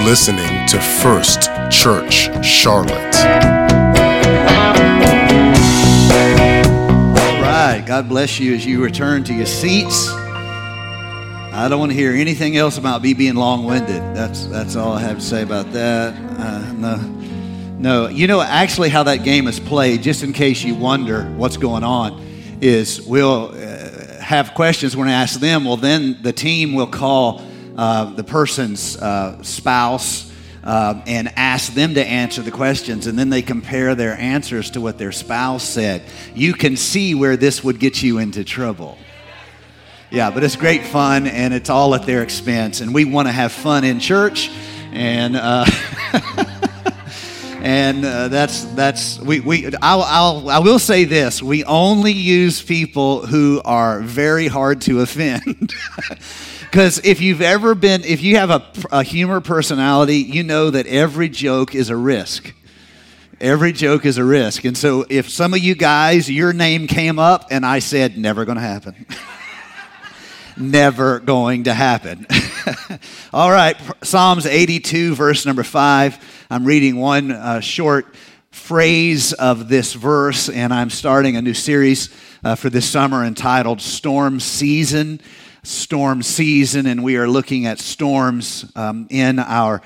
You're listening to First Church Charlotte. All right, God bless you as you return to your seats. I don't want to hear anything else about me being long-winded. That's all I have to say about that. No, you know actually how that game is played, just in case you wonder what's going on, is we'll have questions when I ask them. Well, then the team will call the person's spouse and ask them to answer the questions, and then they compare their answers to what their spouse said. You can see where this would get you into trouble. Yeah, but it's great fun, and it's all at their expense, and we want to have fun in church, and I will say this: we only use people who are very hard to offend. Because if you have a humor personality, you know that every joke is a risk. Every joke is a risk. And so if some of you guys, your name came up and I said, never going to happen. Never going to happen. All right, Psalms 82, verse number 5. I'm reading one short phrase of this verse, and I'm starting a new series for this summer entitled Storm Season, and we are looking at storms in our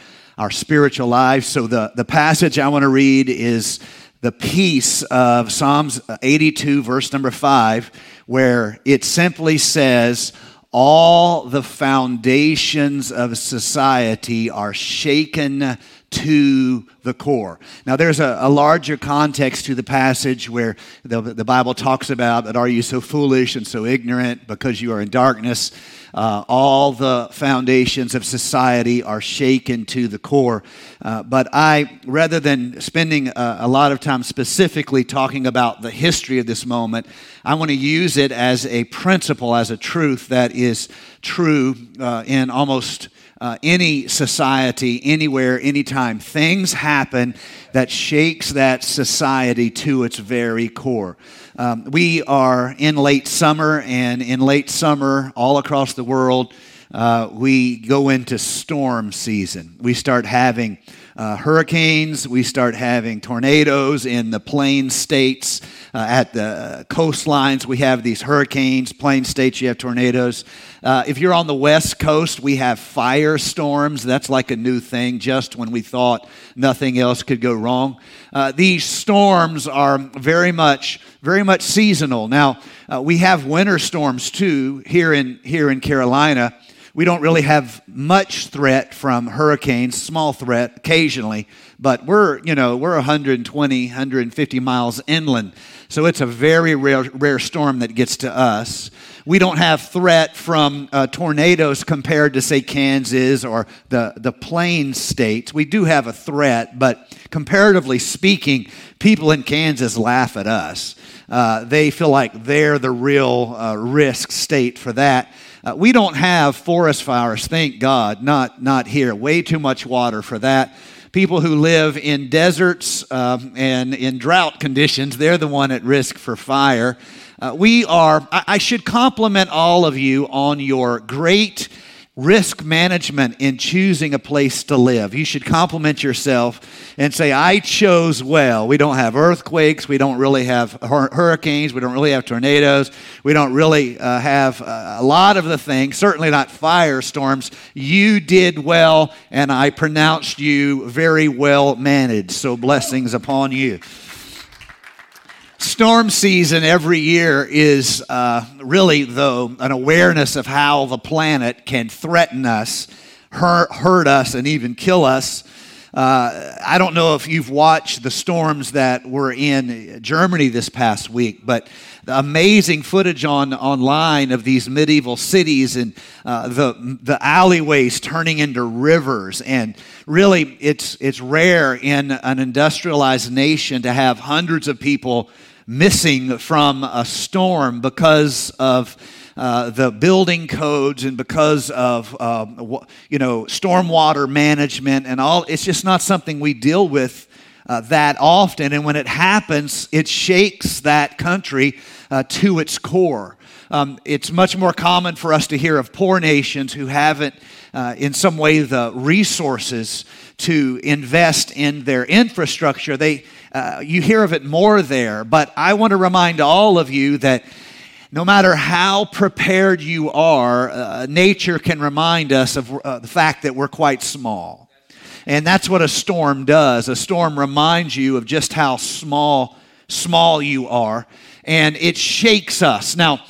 spiritual lives. So the passage I want to read is the piece of Psalms 82, verse number 5, where it simply says, all the foundations of society are shaken to the core. Now, there's a larger context to the passage where the Bible talks about that, are you so foolish and so ignorant because you are in darkness? All the foundations of society are shaken to the core. But rather than spending a lot of time specifically talking about the history of this moment, I want to use it as a principle, as a truth that is true in almost any society, anywhere, anytime. Things happen that shakes that society to its very core. We are in late summer, and in late summer, all across the world, we go into storm season. We start having hurricanes, we start having tornadoes in the plain states, at the coastlines we have these hurricanes, plain states you have tornadoes. If you're on the west coast, we have firestorms. That's like a new thing just when we thought nothing else could go wrong. These storms are very much seasonal. Now, we have winter storms too here in Carolina. We don't really have much threat from hurricanes, small threat occasionally, but we're 120, 150 miles inland, so it's a very rare storm that gets to us. We don't have threat from tornadoes compared to, say, Kansas or the plain states. We do have a threat, but comparatively speaking, people in Kansas laugh at us. They feel like they're the real risk state for that. We don't have forest fires, thank God, not here. Way too much water for that. People who live in deserts and in drought conditions, they're the one at risk for fire. I should compliment all of you on your great risk management in choosing a place to live. You should compliment yourself and say, I chose well. We don't have earthquakes. We don't really have hurricanes. We don't really have tornadoes. We don't really have a lot of the things, certainly not firestorms. You did well, and I pronounced you very well managed. So blessings upon you. Storm season every year is really, though, an awareness of how the planet can threaten us, hurt us, and even kill us. I don't know if you've watched the storms that were in Germany this past week, but the amazing footage online of these medieval cities and the alleyways turning into rivers. And really, it's rare in an industrialized nation to have hundreds of people missing from a storm because of the building codes and because of stormwater management and all. It's just not something we deal with that often, and when it happens, it shakes that country to its core. It's much more common for us to hear of poor nations who haven't, in some way, the resources to invest in their infrastructure. You hear of it more there, but I want to remind all of you that no matter how prepared you are, nature can remind us of the fact that we're quite small. And that's what a storm does. A storm reminds you of just how small you are, and it shakes us. Now,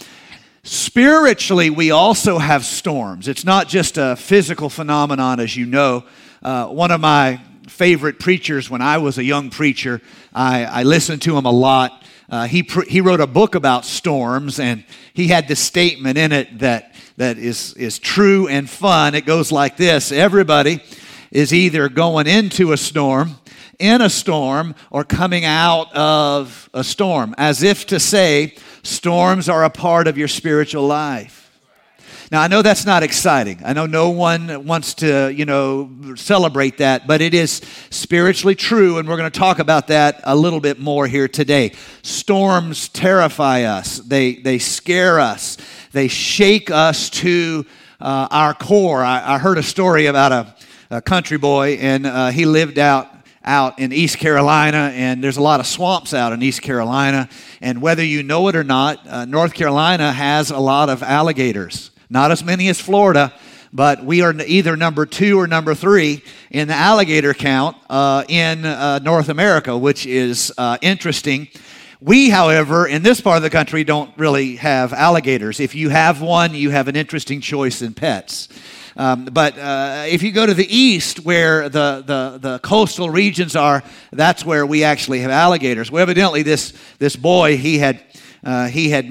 spiritually, we also have storms. It's not just a physical phenomenon, as you know. One of my favorite preachers when I was a young preacher, I listened to him a lot. He wrote a book about storms, and he had this statement in it that is true and fun. It goes like this: everybody is either going into a storm, in a storm, or coming out of a storm, as if to say storms are a part of your spiritual life. Now, I know that's not exciting. I know no one wants to, celebrate that, but it is spiritually true, and we're going to talk about that a little bit more here today. Storms terrify us. They scare us. They shake us to our core. I heard a story about a country boy, and he lived out in East Carolina, and there's a lot of swamps out in East Carolina, and whether you know it or not, North Carolina has a lot of alligators. Not as many as Florida, but we are either number 2 or number 3 in the alligator count in North America, which is interesting. We, however, in this part of the country don't really have alligators. If you have one, you have an interesting choice in pets. But if you go to the east where the coastal regions are, that's where we actually have alligators. Well, evidently this boy, he had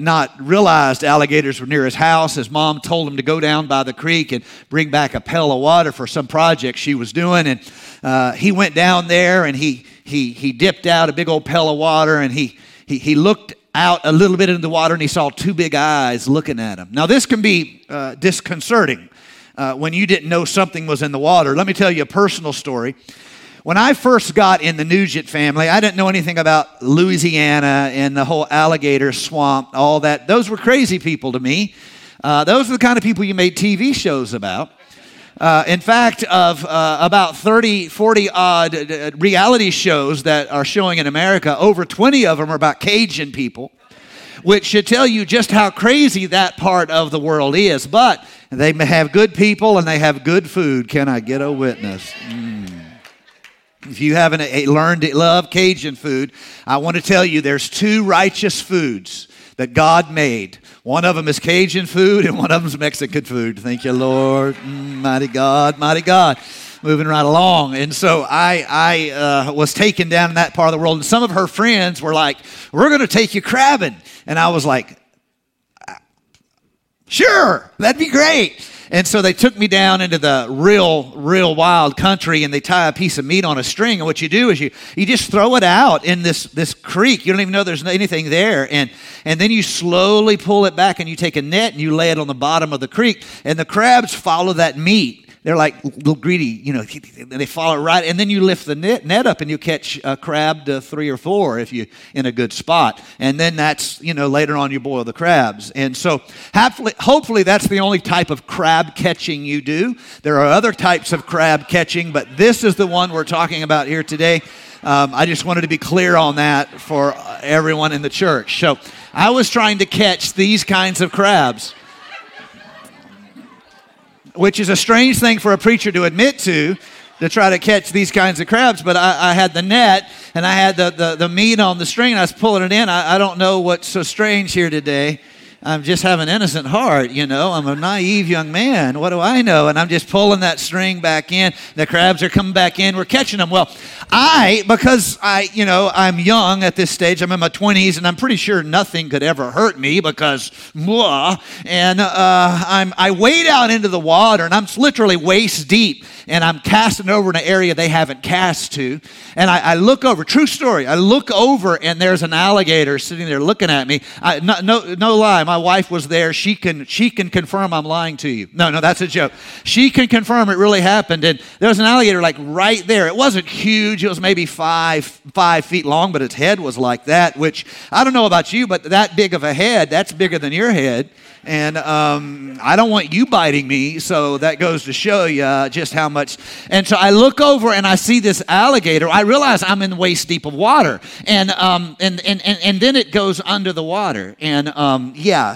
not realized alligators were near his house. His mom told him to go down by the creek and bring back a pail of water for some project she was doing. And he went down there, and he dipped out a big old pail of water, and he looked out a little bit into the water, and he saw two big eyes looking at him. Now, this can be disconcerting when you didn't know something was in the water. Let me tell you a personal story. When I first got in the Nugent family, I didn't know anything about Louisiana and the whole alligator swamp, all that. Those were crazy people to me. Those were the kind of people you made TV shows about. In fact, of about 30, 40-odd reality shows that are showing in America, over 20 of them are about Cajun people, which should tell you just how crazy that part of the world is. But they have good people and they have good food. Can I get a witness? If you haven't learned to love Cajun food, I want to tell you there's two righteous foods that God made. One of them is Cajun food, and one of them is Mexican food. Thank you, Lord. Mighty God, mighty God. Moving right along. And so I was taken down in that part of the world, and some of her friends were like, "We're going to take you crabbing." And I was like, "Sure, that'd be great." And so they took me down into the real wild country, and they tie a piece of meat on a string. And what you do is you just throw it out in this creek. You don't even know there's anything there. And then you slowly pull it back, and you take a net, and you lay it on the bottom of the creek. And the crabs follow that meat. They're like little greedy, they follow right. And then you lift the net up, and you catch a crab to 3 or 4 if you're in a good spot. And then that's, later on you boil the crabs. And so hopefully that's the only type of crab catching you do. There are other types of crab catching, but this is the one we're talking about here today. I just wanted to be clear on that for everyone in the church. So I was trying to catch these kinds of crabs, which is a strange thing for a preacher to admit to try to catch these kinds of crabs. But I had the net, and I had the meat on the string, and I was pulling it in. I don't know what's so strange here today. I'm just have an innocent heart, I'm a naive young man. What do I know? And I'm just pulling that string back in. The crabs are coming back in. We're catching them. Well, because I'm young at this stage. I'm in my 20s, and I'm pretty sure nothing could ever hurt me because, blah. And I wade out into the water, and I'm literally waist deep, and I'm casting over in an area they haven't cast to. And I look over. True story. I look over, and there's an alligator sitting there looking at me. No lie. My wife was there. She can confirm I'm lying to you. No, that's a joke. She can confirm it really happened. And there was an alligator like right there. It wasn't huge. it was maybe five feet long, but its head was like that, which I don't know about you, but that big of a head, that's bigger than your head. And I don't want you biting me, so that goes to show you just how much. And so I look over and I see this alligator. I realize I'm in waist deep of water, and then it goes under the water. And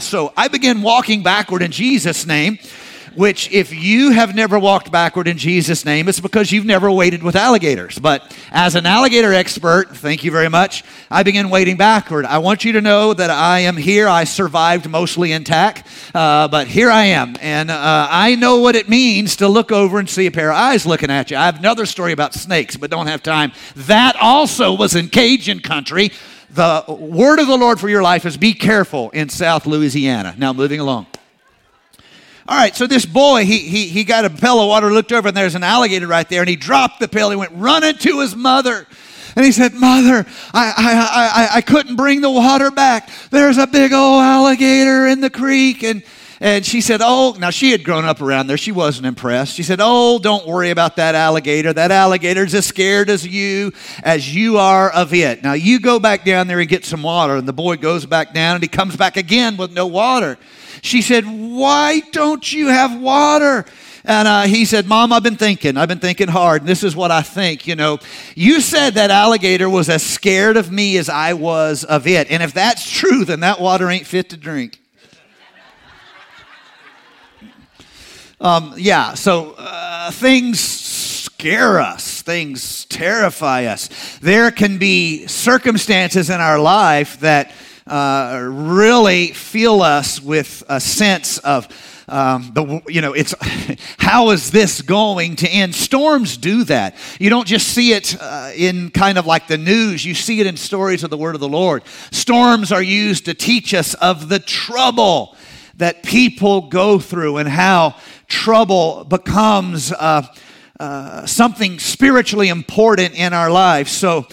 so I begin walking backward in Jesus' name. Which, if you have never walked backward in Jesus' name, it's because you've never waded with alligators. But as an alligator expert, thank you very much, I began wading backward. I want you to know that I am here. I survived mostly intact, but here I am. And I know what it means to look over and see a pair of eyes looking at you. I have another story about snakes, but don't have time. That also was in Cajun country. The word of the Lord for your life is be careful in South Louisiana. Now, moving along. All right, so this boy, he got a pail of water, looked over, and there's an alligator right there, and he dropped the pail. He went running to his mother, and he said, "Mother, I couldn't bring the water back. There's a big old alligator in the creek." And she said, "Oh," now she had grown up around there. She wasn't impressed. She said, "Oh, don't worry about that alligator. That alligator's as scared as you are of it. Now, you go back down there and get some water." And the boy goes back down, and he comes back again with no water. She said, "Why don't you have water?" And he said, "Mom, I've been thinking hard, and this is what I think. You know, you said that alligator was as scared of me as I was of it. And if that's true, then that water ain't fit to drink." Things scare us. Things terrify us. There can be circumstances in our life that really fill us with a sense of it's how is this going to end? Storms do that. You don't just see it in kind of like the news. You see it in stories of the Word of the Lord. Storms are used to teach us of the trouble that people go through and how trouble becomes something spiritually important in our life. So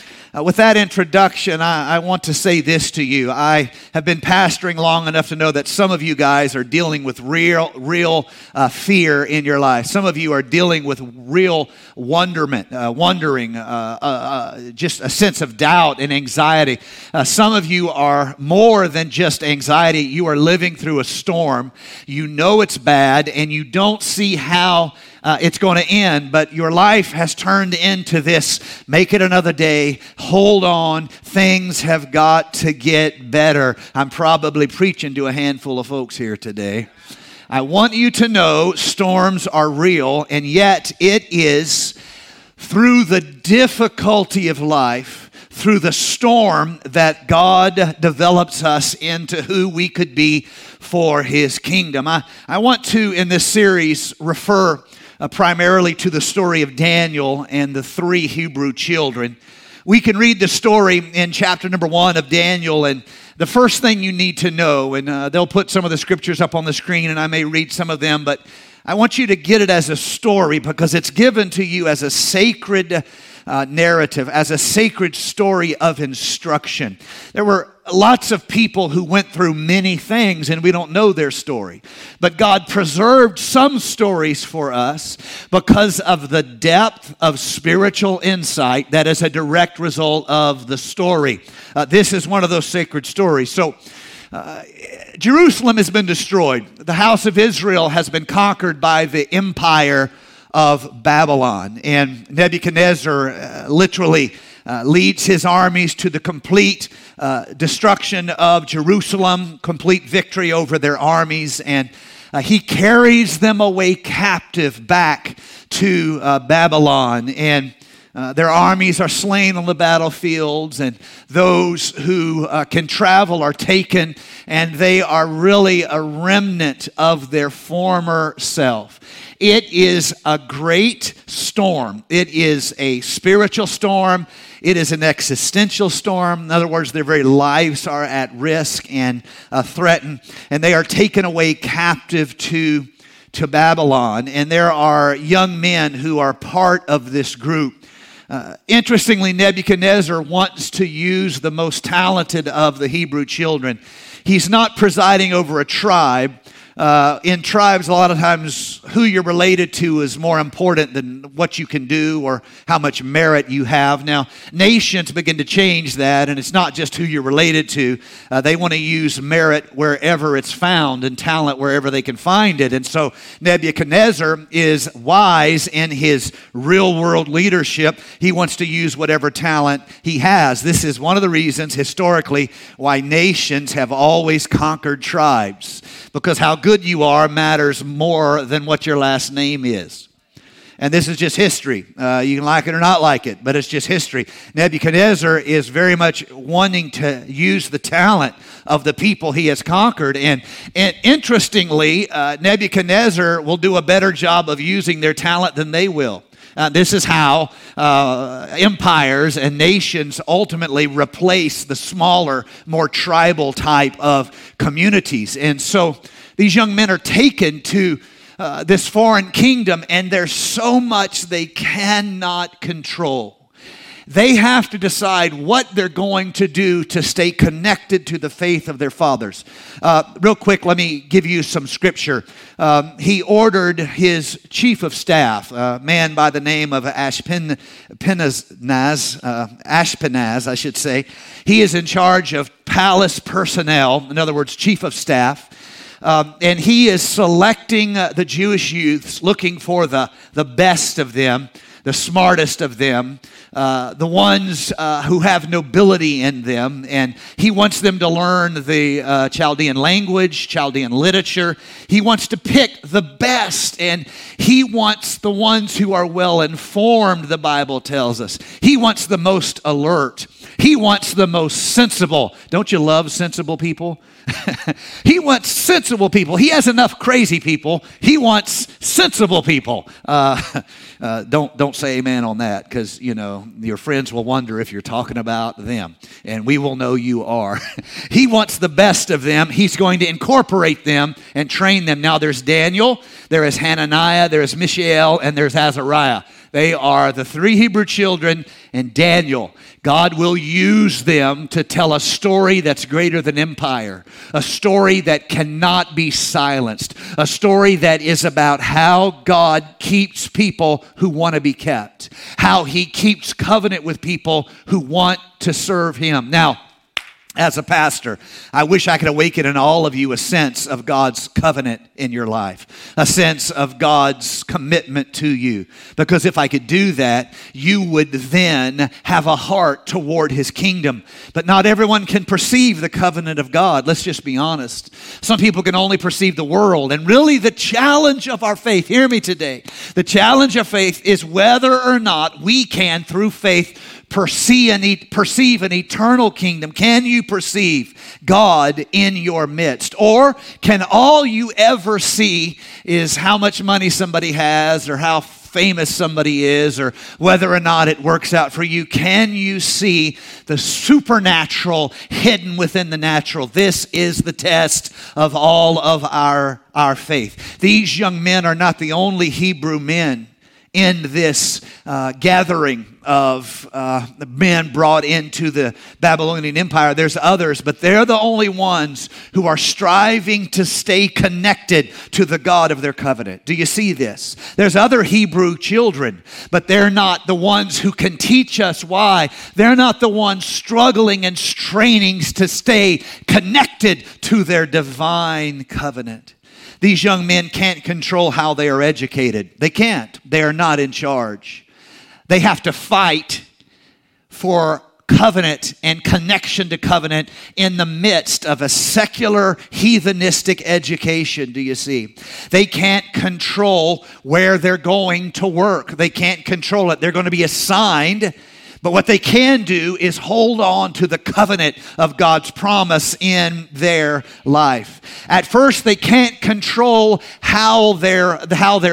with that introduction, I want to say this to you. I have been pastoring long enough to know that some of you guys are dealing with real fear in your life. Some of you are dealing with real wondering, just a sense of doubt and anxiety. Some of you are more than just anxiety. You are living through a storm. You know it's bad, and you don't see how it's going to end, but your life has turned into this, make it another day, hold on, things have got to get better. I'm probably preaching to a handful of folks here today. I want you to know storms are real, and yet it is through the difficulty of life, through the storm, that God develops us into who we could be for His kingdom. I want to, in this series, refer primarily to the story of Daniel and the three Hebrew children. We can read the story in chapter number 1 of Daniel, and the first thing you need to know, and they'll put some of the scriptures up on the screen, and I may read some of them, but I want you to get it as a story because it's given to you as a sacred narrative, as a sacred story of instruction. There were lots of people who went through many things, and we don't know their story. But God preserved some stories for us because of the depth of spiritual insight that is a direct result of the story. This is one of those sacred stories. So, Jerusalem has been destroyed. The house of Israel has been conquered by the empire of Babylon. And Nebuchadnezzar literally leads his armies to the complete destruction of Jerusalem, complete victory over their armies, and he carries them away captive back to Babylon, and their armies are slain on the battlefields, and those who can travel are taken, and they are really a remnant of their former self. It is a great storm. It is a spiritual storm. It is an existential storm. In other words, their very lives are at risk and threatened, and they are taken away captive to Babylon, and there are young men who are part of this group. Interestingly, Nebuchadnezzar wants to use the most talented of the Hebrew children. He's not presiding over a tribe. In tribes, a lot of times who you're related to is more important than what you can do or how much merit you have. Now, nations begin to change that, and it's not just who you're related to. They want to use merit wherever it's found and talent wherever they can find it. And so Nebuchadnezzar is wise in his real-world leadership. He wants to use whatever talent he has. This is one of the reasons historically why nations have always conquered tribes, because how good you are matters more than what your last name is. And this is just history. You can like it or not like it, but it's just history. Nebuchadnezzar is very much wanting to use the talent of the people he has conquered. And interestingly, Nebuchadnezzar will do a better job of using their talent than they will. This is how empires and nations ultimately replace the smaller, more tribal type of communities. And so these young men are taken to this foreign kingdom, and there's so much they cannot control. They have to decide what they're going to do to stay connected to the faith of their fathers. Real quick, let me give you some scripture. He ordered his chief of staff, a man by the name of Ashpenaz. He is in charge of palace personnel, in other words, chief of staff. And he is selecting the Jewish youths, looking for the best of them, the smartest of them, the ones who have nobility in them. And he wants them to learn the Chaldean language, Chaldean literature. He wants to pick the best, and he wants the ones who are well informed, the Bible tells us. He wants the most alert. He wants the most sensible. Don't you love sensible people? He wants sensible people. He has enough crazy people. He wants sensible people. Don't say amen on that, because, you know, your friends will wonder if you're talking about them, and we will know you are. He wants the best of them. He's going to incorporate them and train them. Now, there's Daniel, there is Hananiah, there is Mishael, and there's Azariah. They are the three Hebrew children and Daniel. God will use them to tell a story that's greater than empire, a story that cannot be silenced, a story that is about how God keeps people who want to be kept, how he keeps covenant with people who want to serve him. Now, as a pastor, I wish I could awaken in all of you a sense of God's covenant in your life, a sense of God's commitment to you. Because if I could do that, you would then have a heart toward his kingdom. But not everyone can perceive the covenant of God. Let's just be honest. Some people can only perceive the world. And really the challenge of our faith, hear me today, the challenge of faith is whether or not we can, through faith, perceive an eternal kingdom. Can you perceive God in your midst? Or can all you ever see is how much money somebody has or how famous somebody is or whether or not it works out for you? Can you see the supernatural hidden within the natural? This is the test of all of our faith. These young men are not the only Hebrew men in this gathering of men brought into the Babylonian Empire. There's others, but they're the only ones who are striving to stay connected to the God of their covenant. Do you see this? There's other Hebrew children, but they're not the ones who can teach us why. They're not the ones struggling and straining to stay connected to their divine covenant. These young men can't control how they are educated. They can't. They are not in charge. They have to fight for covenant and connection to covenant in the midst of a secular, heathenistic education, do you see? They can't control where they're going to work. They can't control it. They're going to be assigned. But what they can do is hold on to the covenant of God's promise in their life. At first, they can't control how they're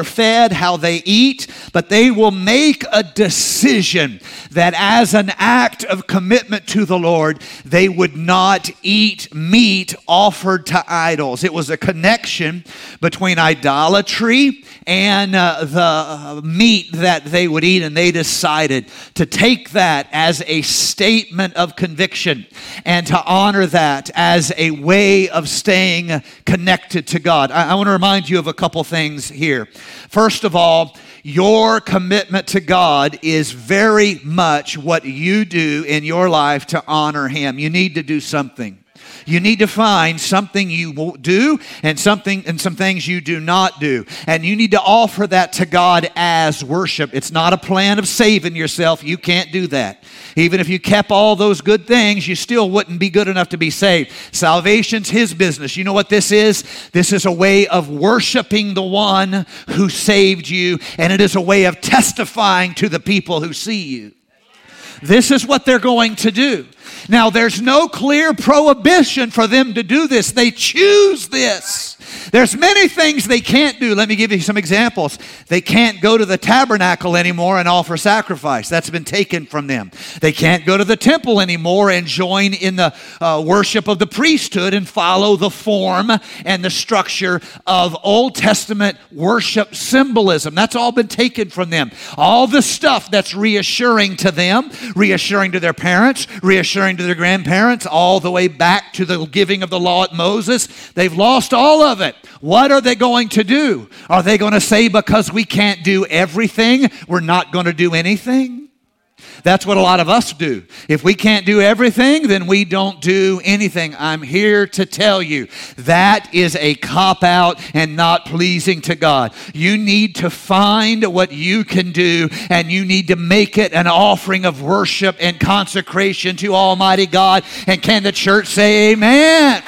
fed, how they eat, but they will make a decision that as an act of commitment to the Lord, they would not eat meat offered to idols. It was a connection between idolatry and the meat that they would eat, and they decided to take that that as a statement of conviction and to honor that as a way of staying connected to God. I want to remind you of a couple things here. First of all, your commitment to God is very much what you do in your life to honor Him. You need to do something. You need to find something you do and some things you do not do. And you need to offer that to God as worship. It's not a plan of saving yourself. You can't do that. Even if you kept all those good things, you still wouldn't be good enough to be saved. Salvation's His business. You know what this is? This is a way of worshiping the one who saved you, and it is a way of testifying to the people who see you. This is what they're going to do. Now, there's no clear prohibition for them to do this. They choose this. There's many things they can't do. Let me give you some examples. They can't go to the tabernacle anymore and offer sacrifice. That's been taken from them. They can't go to the temple anymore and join in the worship of the priesthood and follow the form and the structure of Old Testament worship symbolism. That's all been taken from them. All the stuff that's reassuring to them, reassuring to their parents, reassuring to their grandparents, all the way back to the giving of the law at Moses, they've lost all of it. What are they going to do? Are they going to say, because we can't do everything, we're not going to do anything? That's what a lot of us do. If we can't do everything, then we don't do anything. I'm here to tell you that is a cop-out and not pleasing to God. You need to find what you can do, and you need to make it an offering of worship and consecration to Almighty God. And can the church say amen?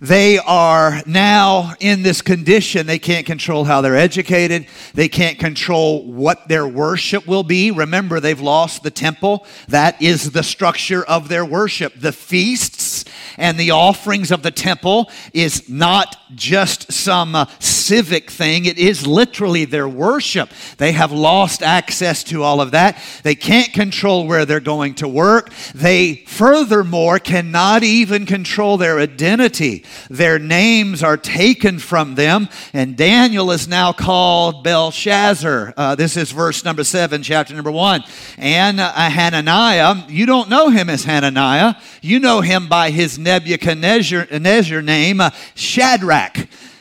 They are now in this condition. They can't control how they're educated. They can't control what their worship will be. Remember, they've lost the temple. That is the structure of their worship. The feasts and the offerings of the temple is not just some civic thing. It is literally their worship. They have lost access to all of that. They can't control where they're going to work. They, furthermore, cannot even control their identity. Their names are taken from them, and Daniel is now called Belshazzar. This is verse number 7, chapter number 1. And Hananiah, you don't know him as Hananiah. You know him by his Nebuchadnezzar name, Shadrach.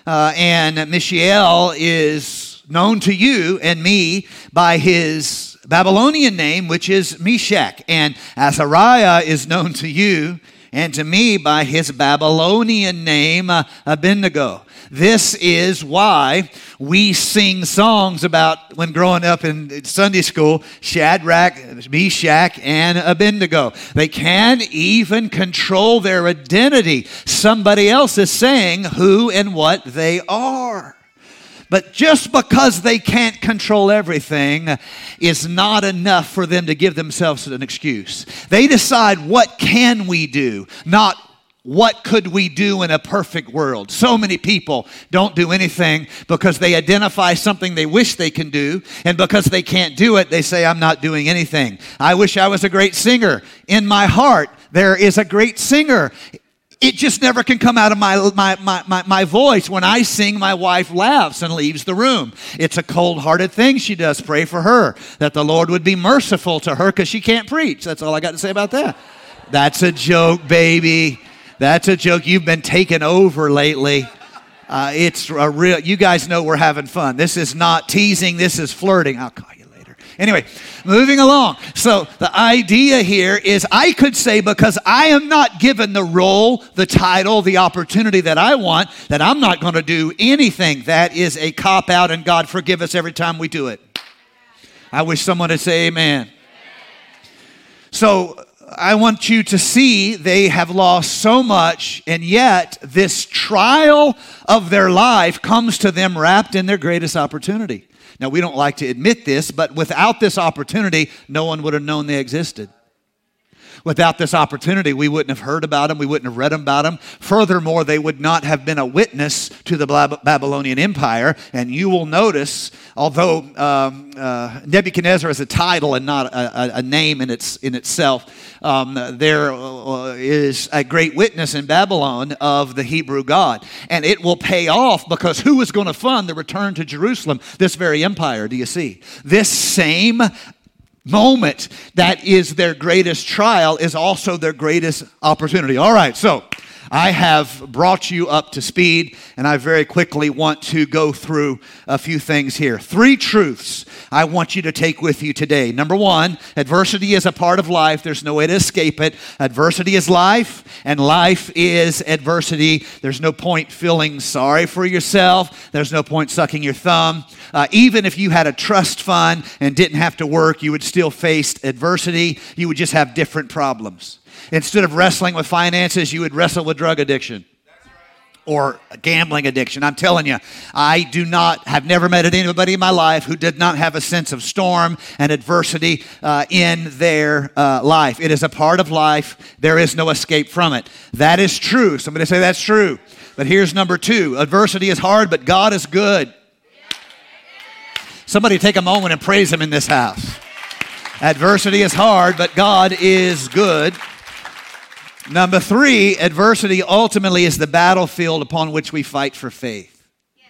And Mishael is known to you and me by his Babylonian name, which is Meshach. And Azariah is known to you and to me by his Babylonian name, Abednego. This is why we sing songs about, when growing up in Sunday school, Shadrach, Meshach, and Abednego. They can't even control their identity. Somebody else is saying who and what they are. But just because they can't control everything is not enough for them to give themselves an excuse. They decide, what can we do, not what could we do in a perfect world. So many people don't do anything because they identify something they wish they can do, and because they can't do it, they say, I'm not doing anything. I wish I was a great singer. In my heart, there is a great singer. It just never can come out of my voice. When I sing, my wife laughs and leaves the room. It's a cold-hearted thing she does. Pray for her, that the Lord would be merciful to her, because she can't preach. That's all I got to say about that. That's a joke, baby. That's a joke. You've been taken over lately. It's a real. You guys know we're having fun. This is not teasing. This is flirting. I'll call you. Anyway, moving along. So the idea here is, I could say, because I am not given the role, the title, the opportunity that I want, that I'm not going to do anything. That is a cop-out, and God forgive us every time we do it. I wish someone would say amen. So I want you to see they have lost so much, and yet this trial of their life comes to them wrapped in their greatest opportunity. Now, we don't like to admit this, but without this opportunity, no one would have known they existed. Without this opportunity, we wouldn't have heard about them. We wouldn't have read about them. Furthermore, they would not have been a witness to the Babylonian Empire. And you will notice, although Nebuchadnezzar is a title and not a name in itself, there is a great witness in Babylon of the Hebrew God. And it will pay off, because who is going to fund the return to Jerusalem? This very empire, do you see? This same moment that is their greatest trial is also their greatest opportunity. All right, so I have brought you up to speed, and I very quickly want to go through a few things here. 3 truths I want you to take with you today. Number 1, adversity is a part of life. There's no way to escape it. Adversity is life, and life is adversity. There's no point feeling sorry for yourself. There's no point sucking your thumb. Even if you had a trust fund and didn't have to work, you would still face adversity. You would just have different problems. Instead of wrestling with finances, you would wrestle with drug addiction or gambling addiction. I'm telling you, I have never met anybody in my life who did not have a sense of storm and adversity in their life. It is a part of life. There is no escape from it. That is true. Somebody say that's true. But here's number 2. Adversity is hard, but God is good. Somebody take a moment and praise Him in this house. Adversity is hard, but God is good. Number 3, adversity ultimately is the battlefield upon which we fight for faith. Yes.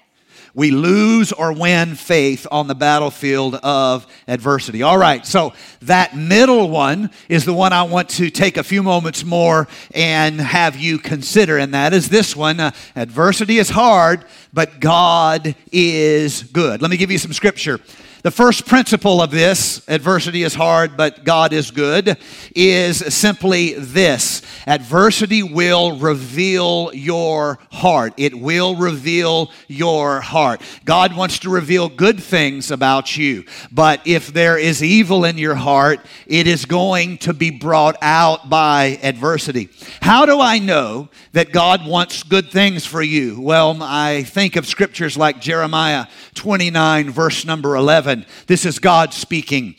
We lose or win faith on the battlefield of adversity. All right, so that middle one is the one I want to take a few moments more and have you consider, and that is this one. Adversity is hard, but God is good. Let me give you some scripture. The first principle of this, adversity is hard, but God is good, is simply this. Adversity will reveal your heart. It will reveal your heart. God wants to reveal good things about you, but if there is evil in your heart, it is going to be brought out by adversity. How do I know that God wants good things for you? Well, I think of scriptures like Jeremiah 29, verse number 11. This is God speaking.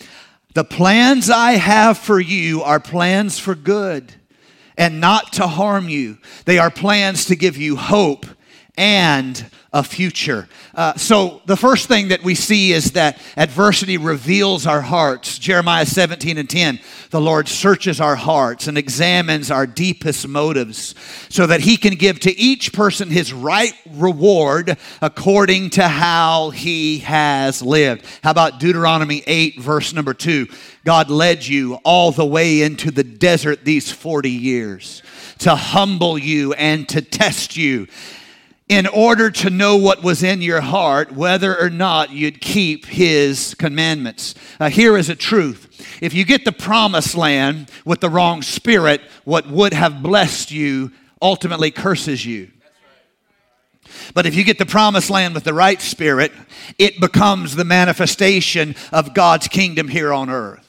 The plans I have for you are plans for good and not to harm you. They are plans to give you hope and a future. So the first thing that we see is that adversity reveals our hearts. Jeremiah 17 and 10, the Lord searches our hearts and examines our deepest motives so that He can give to each person his right reward according to how he has lived. How about Deuteronomy 8, verse number 2? God led you all the way into the desert these 40 years to humble you and to test you, in order to know what was in your heart, whether or not you'd keep His commandments. Here is a truth. If you get the promised land with the wrong spirit, what would have blessed you ultimately curses you. But if you get the promised land with the right spirit, it becomes the manifestation of God's kingdom here on earth.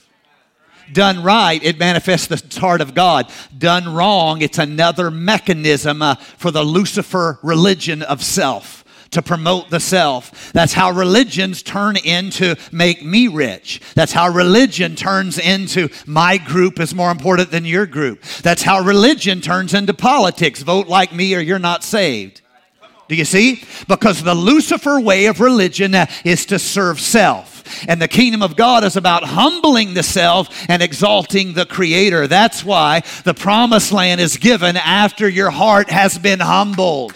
Done right, it manifests the heart of God. Done wrong, it's another mechanism for the Lucifer religion of self, to promote the self. That's how religions turn into make me rich. That's how religion turns into my group is more important than your group. That's how religion turns into politics. Vote like me or you're not saved. Do you see? Because the Lucifer way of religion is to serve self. And the kingdom of God is about humbling the self and exalting the Creator. That's why the promised land is given after your heart has been humbled.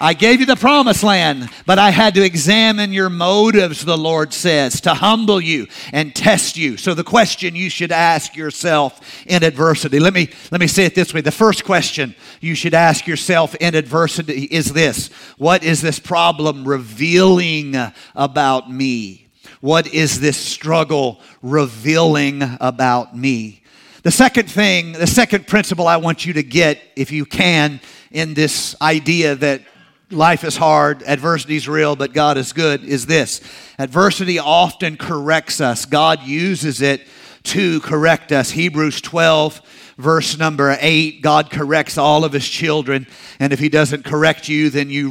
I gave you the promised land, but I had to examine your motives, the Lord says, to humble you and test you. So the question you should ask yourself in adversity, let me say it this way. The first question you should ask yourself in adversity is this: what is this problem revealing about me? What is this struggle revealing about me? The second principle I want you to get, if you can, in this idea that life is hard, adversity is real, but God is good, is this. Adversity often corrects us. God uses it to correct us. Hebrews 12, verse number 8, God corrects all of His children, and if He doesn't correct you, then you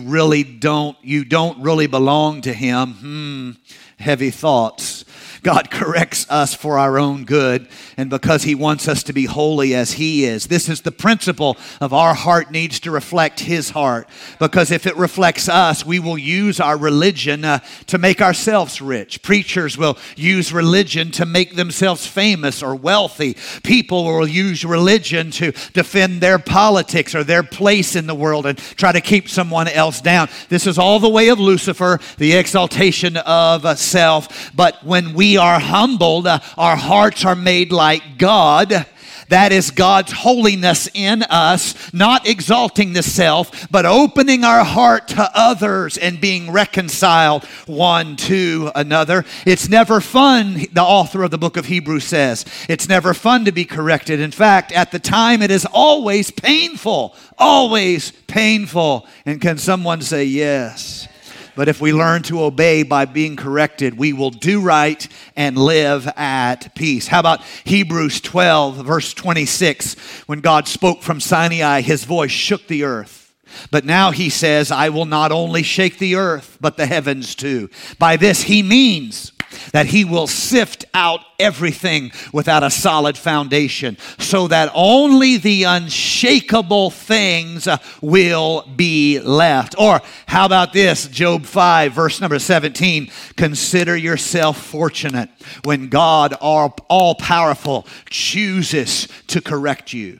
don't really belong to Him. Heavy thoughts. God corrects us for our own good and because He wants us to be holy as He is. This is the principle of our heart needs to reflect His heart, because if it reflects us, we will use our religion to make ourselves rich. Preachers will use religion to make themselves famous or wealthy. People will use religion to defend their politics or their place in the world and try to keep someone else down. This is all the way of Lucifer, the exaltation of self. But when we we are humbled, our hearts are made like God. That is God's holiness in us, not exalting the self, but opening our heart to others and being reconciled one to another. It's never fun, the author of the book of Hebrews says. It's never fun to be corrected. In fact, at the time, it is always painful, always painful. And can someone say yes? But if we learn to obey by being corrected, we will do right and live at peace. How about Hebrews 12, verse 26? When God spoke from Sinai, his voice shook the earth. But now he says, I will not only shake the earth, but the heavens too. By this he means that he will sift out everything without a solid foundation, so that only the unshakable things will be left. Or how about this? Job 5, verse number 17. Consider yourself fortunate when God, all-powerful, chooses to correct you.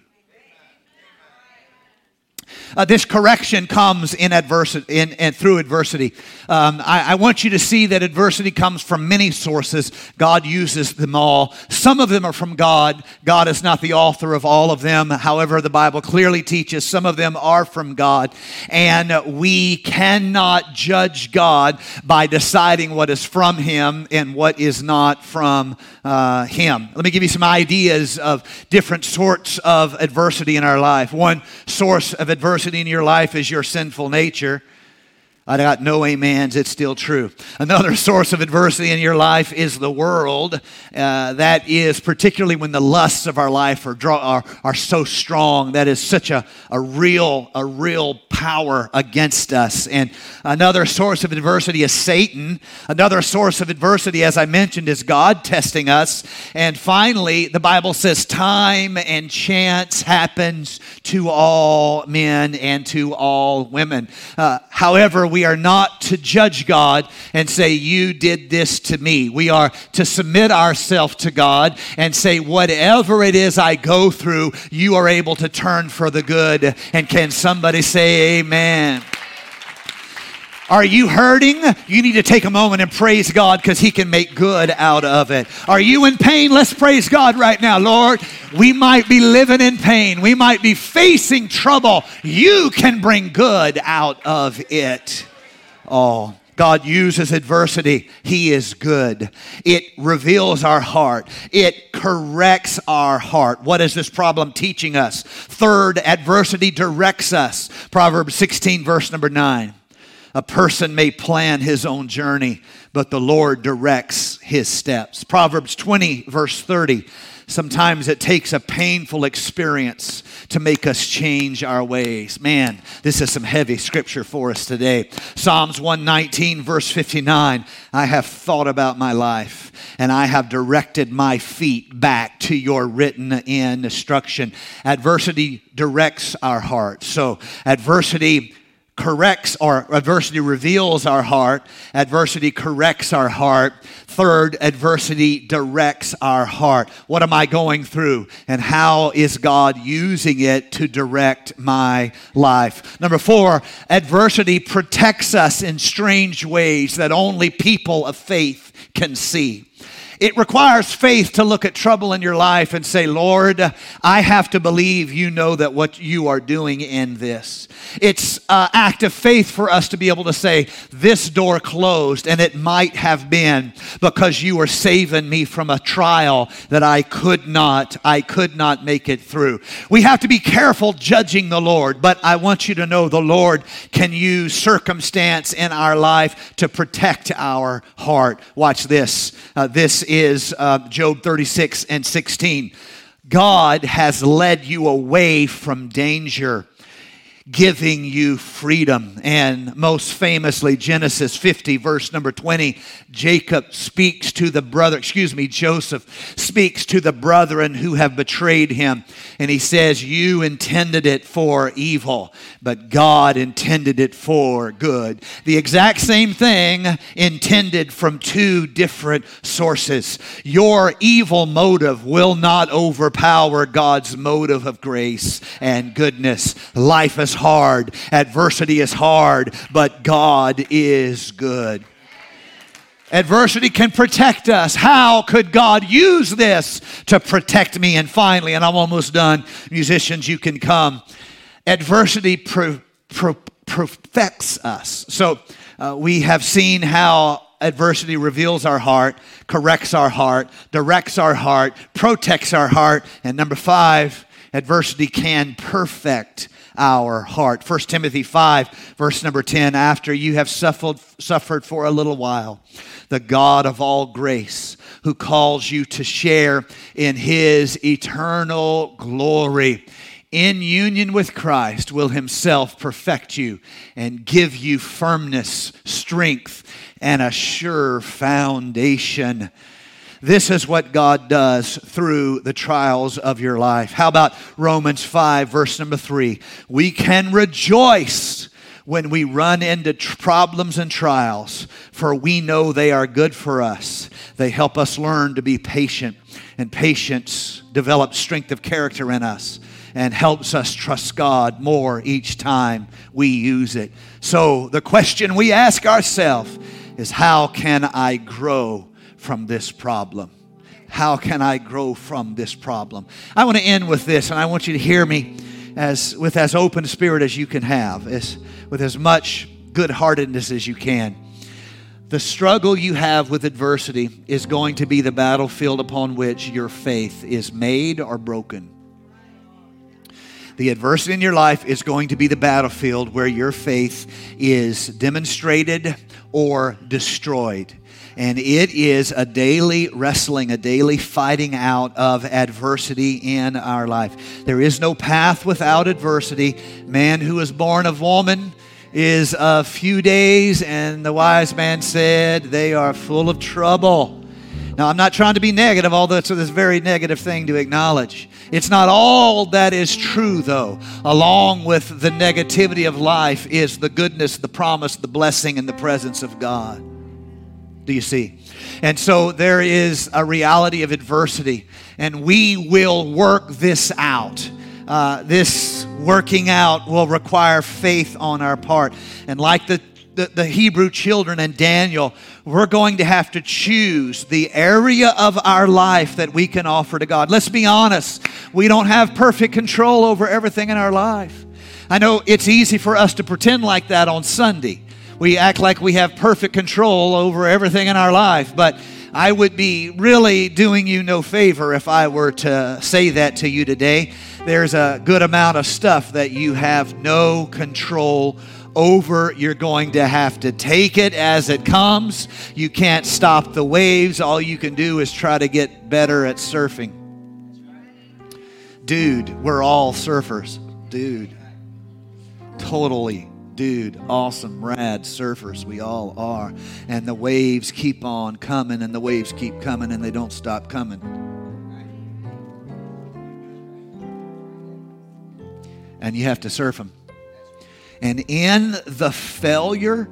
This correction comes in adversity, and through adversity. I want you to see that adversity comes from many sources. God uses them all. Some of them are from God. God is not the author of all of them. However, the Bible clearly teaches some of them are from God. And we cannot judge God by deciding what is from him and what is not from him. Let me give you some ideas of different sorts of adversity in our life. One source of adversity in your life is your sinful nature. I got no amens, it's still true. Another source of adversity in your life is the world. That is particularly when the lusts of our life are so strong. That is such a real power against us. And another source of adversity is Satan. Another source of adversity, as I mentioned, is God testing us. And finally, the Bible says time and chance happens to all men and to all women. However, we are not to judge God and say, you did this to me. We are to submit ourselves to God and say, whatever it is I go through, you are able to turn for the good. And can somebody say amen? Are you hurting? You need to take a moment and praise God because he can make good out of it. Are you in pain? Let's praise God right now. Lord, we might be living in pain. We might be facing trouble. You can bring good out of it. Oh, God uses adversity. He is good. It reveals our heart. It corrects our heart. What is this problem teaching us? Third, adversity directs us. Proverbs 16, verse number 9. A person may plan his own journey, but the Lord directs his steps. Proverbs 20, verse 30. Sometimes it takes a painful experience to make us change our ways. Man, this is some heavy scripture for us today. Psalms 119, verse 59. I have thought about my life, and I have directed my feet back to your written instruction. Adversity directs our heart. So adversity corrects, or adversity reveals our heart. Adversity corrects our heart. Third, adversity directs our heart. What am I going through, and how is God using it to direct my life? Number four, adversity protects us in strange ways that only people of faith can see. It requires faith to look at trouble in your life and say, Lord, I have to believe you know that what you are doing in this. It's an act of faith for us to be able to say, this door closed, and it might have been because you were saving me from a trial that I could not make it through. We have to be careful judging the Lord, but I want you to know the Lord can use circumstance in our life to protect our heart. Watch this. This is Job 36 and 16. God has led you away from danger, giving you freedom. And most famously, Genesis 50, verse number 20, Joseph speaks to the brethren who have betrayed him. And he says, you intended it for evil, but God intended it for good. The exact same thing intended from two different sources. Your evil motive will not overpower God's motive of grace and goodness. Life is hard. Adversity is hard, but God is good. Adversity can protect us. How could God use this to protect me? And finally, and I'm almost done, musicians, you can come. Adversity perfects us. So we have seen how adversity reveals our heart, corrects our heart, directs our heart, protects our heart. And number 5, adversity can perfect our heart. First Timothy 5, verse number 10, after you have suffered for a little while, the God of all grace, who calls you to share in his eternal glory, in union with Christ, will himself perfect you and give you firmness, strength, and a sure foundation. This is what God does through the trials of your life. How about Romans 5, verse number 3? We can rejoice when we run into problems and trials, for we know they are good for us. They help us learn to be patient, and patience develops strength of character in us and helps us trust God more each time we use it. So the question we ask ourselves is, how can I grow from this problem? How can I grow from this problem? I want to end with this, and I want you to hear me with as open a spirit as you can have, with as much good-heartedness as you can. The struggle you have with adversity is going to be the battlefield upon which your faith is made or broken. The adversity in your life is going to be the battlefield where your faith is demonstrated or destroyed. And it is a daily wrestling, a daily fighting out of adversity in our life. There is no path without adversity. Man who is born of woman is a few days, and the wise man said, they are full of trouble. Now, I'm not trying to be negative, although it's a very negative thing to acknowledge. It's not all that is true, though. Along with the negativity of life is the goodness, the promise, the blessing, and the presence of God. Do you see? And so there is a reality of adversity, and we will work this out. This working out will require faith on our part. And like the Hebrew children and Daniel, we're going to have to choose the area of our life that we can offer to God. Let's be honest. We don't have perfect control over everything in our life. I know it's easy for us to pretend like that on Sunday. We act like we have perfect control over everything in our life, but I would be really doing you no favor if I were to say that to you today. There's a good amount of stuff that you have no control over. You're going to have to take it as it comes. You can't stop the waves. All you can do is try to get better at surfing. Dude, we're all surfers. Dude. Totally. Dude, awesome, rad surfers, we all are. And the waves keep on coming, and the waves keep coming, and they don't stop coming. And you have to surf them. And in the failure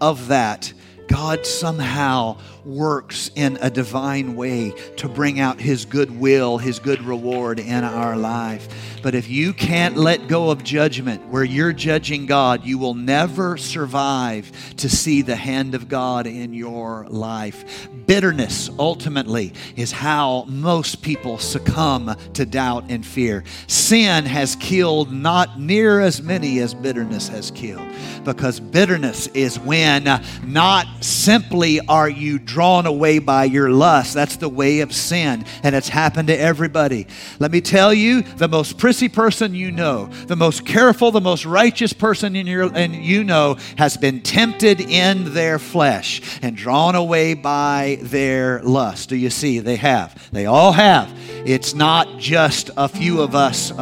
of that, God somehow works in a divine way to bring out his good will, his good reward in our life. But if you can't let go of judgment where you're judging God, you will never survive to see the hand of God in your life. Bitterness, ultimately, is how most people succumb to doubt and fear. Sin has killed not near as many as bitterness has killed, because bitterness is when not simply are you drawn away by your lust. That's the way of sin, and it's happened to everybody. Let me tell you, the most prissy person you know, the most careful, the most righteous person you know has been tempted in their flesh and drawn away by their lust. Do you see? They have. They all have. It's not just a few of us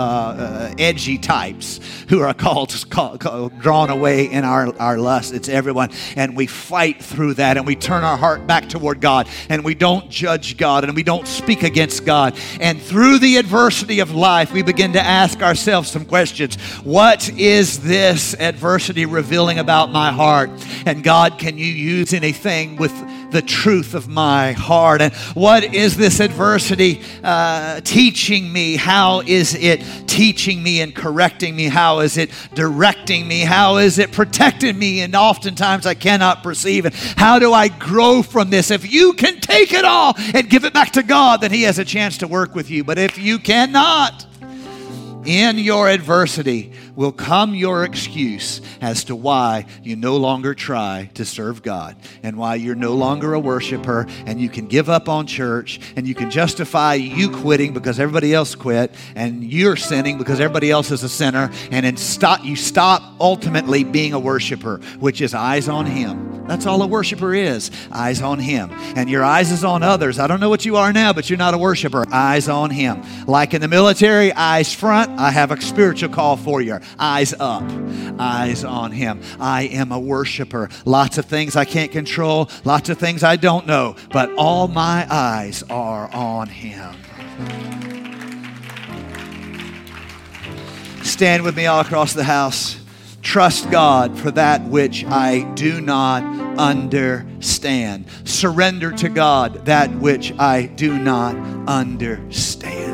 edgy types who are called drawn away in our lust. It's everyone, and we fight through that, and we turn our heart back toward God, and we don't judge God, and we don't speak against God. And through the adversity of life, we begin to ask ourselves some questions. What is this adversity revealing about my heart? And God, can you use anything with the truth of my heart? And what is this adversity teaching me? How is it teaching me and correcting me? How is it directing me? How is it protecting me? And oftentimes I cannot perceive it. How do I grow from this? If you can take it all and give it back to God, then He has a chance to work with you. But if you cannot, in your adversity will come your excuse as to why you no longer try to serve God and why you're no longer a worshiper, and you can give up on church, and you can justify you quitting because everybody else quit, and you're sinning because everybody else is a sinner, and then you stop ultimately being a worshiper, which is eyes on Him. That's all a worshiper is, eyes on Him. And your eyes is on others. I don't know what you are now, but you're not a worshiper. Eyes on Him. Like in the military, eyes front, I have a spiritual call for you. Eyes up, eyes on Him. I am a worshiper. Lots of things I can't control, lots of things I don't know, but all my eyes are on Him. Stand with me all across the house. Trust God for that which I do not understand. Surrender to God that which I do not understand.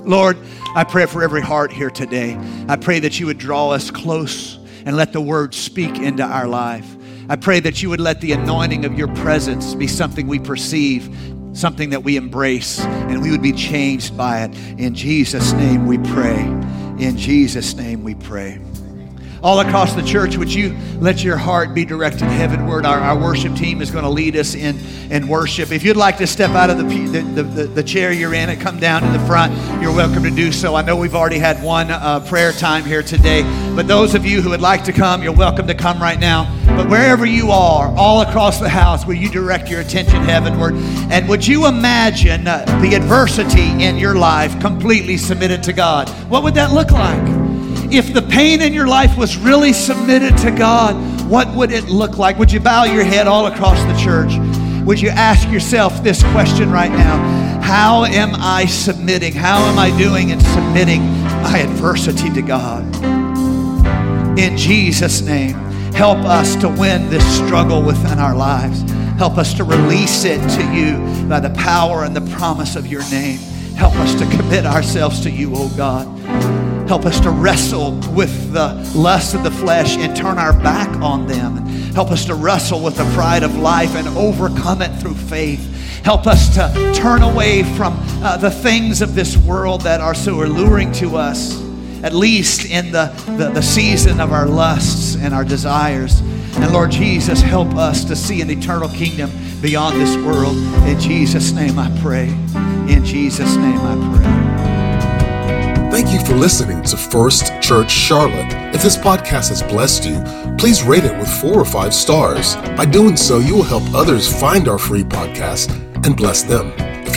Lord, I pray for every heart here today. I pray that you would draw us close and let the word speak into our life. I pray that you would let the anointing of your presence be something we perceive, something that we embrace, and we would be changed by it. In Jesus' name we pray. In Jesus' name we pray. All across the church, would you let your heart be directed heavenward? Our worship team is going to lead us in worship. If you'd like to step out of the chair you're in and come down to the front, you're welcome to do so. I know we've already had one prayer time here today, but those of you who would like to come, you're welcome to come right now. But wherever you are, all across the house, will you direct your attention heavenward? And would you imagine the adversity in your life completely submitted to God? What would that look like? If the pain in your life was really submitted to God, what would it look like? Would you bow your head all across the church? Would you ask yourself this question right now? How am I submitting? How am I doing in submitting my adversity to God? In Jesus' name, help us to win this struggle within our lives. Help us to release it to you by the power and the promise of your name. Help us to commit ourselves to you, oh God. Help us to wrestle with the lusts of the flesh and turn our back on them. Help us to wrestle with the pride of life and overcome it through faith. Help us to turn away from the things of this world that are so alluring to us, at least in the season of our lusts and our desires. And Lord Jesus, help us to see an eternal kingdom beyond this world. In Jesus' name I pray. In Jesus' name I pray. Thank you for listening to First Church Charlotte. If this podcast has blessed you, please rate it with 4 or 5 stars. By doing so, you will help others find our free podcast and bless them. If